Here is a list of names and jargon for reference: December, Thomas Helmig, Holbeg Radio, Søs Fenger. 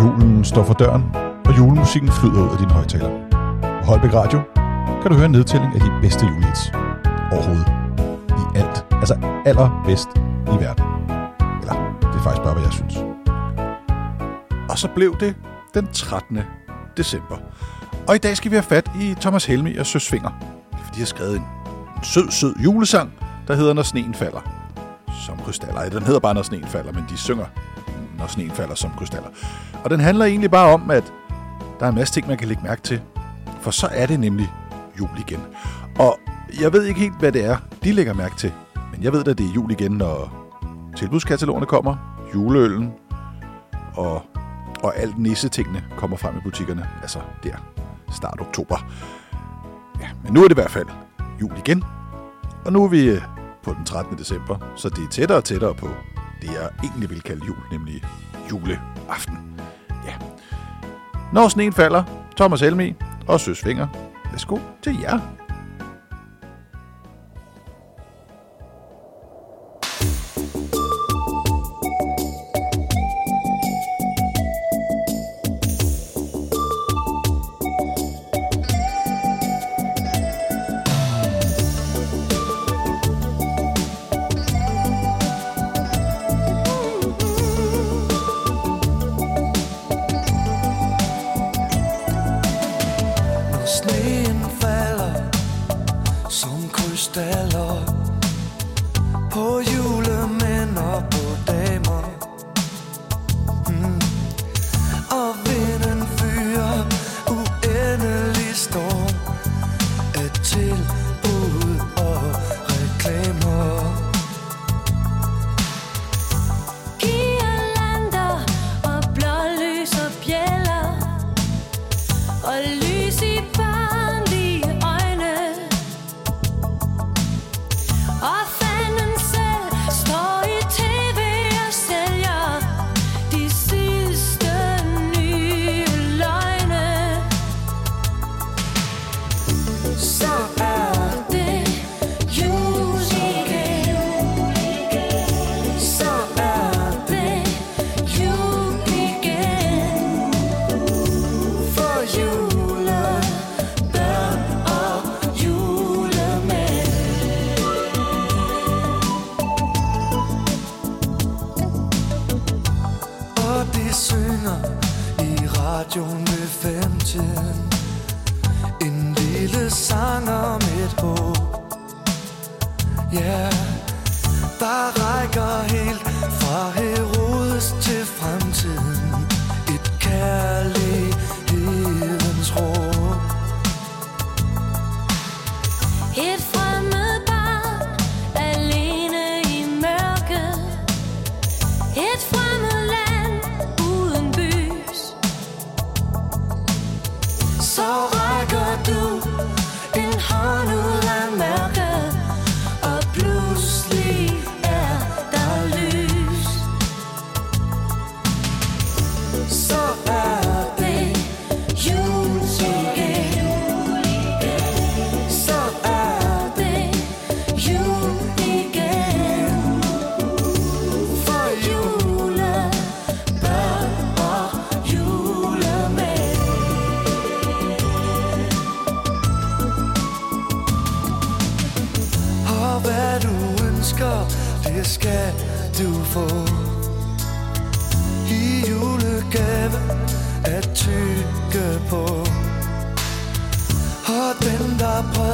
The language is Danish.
Julen står for døren, og julemusikken flyder ud af din højttaler. På Holbeg Radio kan du høre en nedtælling af de bedste julehits overhovedet. I alt. Altså allerbedst i verden. Eller, det er faktisk bare, hvad jeg synes. Og så blev det den 13. december. Og i dag skal vi have fat i Thomas Helmig og Søs Fenger. For de har skrevet en sød, sød julesang, der hedder Når sneen falder. Som krystaller. Den hedder bare Når sneen falder, men de synger Når sneen falder som krystaller. Og den handler egentlig bare om, at der er en masse ting, man kan lægge mærke til. For så er det nemlig jul igen. Og jeg ved ikke helt, hvad det er, de lægger mærke til. Men jeg ved da, det er jul igen, når tilbudskatalogerne kommer, juleøllen og alt nissetingene kommer frem i butikkerne. Altså der, start oktober. Ja, men nu er det i hvert fald jul igen. Og nu er vi på den 13. december, så det er tættere og tættere på det, jeg egentlig vil kalde jul, nemlig juleaften. Ja. Når sneen falder, Thomas Helmig og Søs Fenger. Værsgo til jer. På julemænd og på damer, og vinden fyrer uendelig storm af tilbud og reklamer. Girlander og blålys og bjælder og lys i barnlige øjne. Og radioen ved femtiden, en lille sang om et håb, yeah, der rækker helt fra Herodes til fremtiden. Et kærlighedens råd. Et fremmed barn alene i mørket. Et fremmed land uden by. Så rækker du en hånd ud af mørket, og pludselig er der lys. Så er det jul igen. Så er det jul igen. For julebørn og julemænd. Det skal du få i julegave at tykke på. Og den der prøver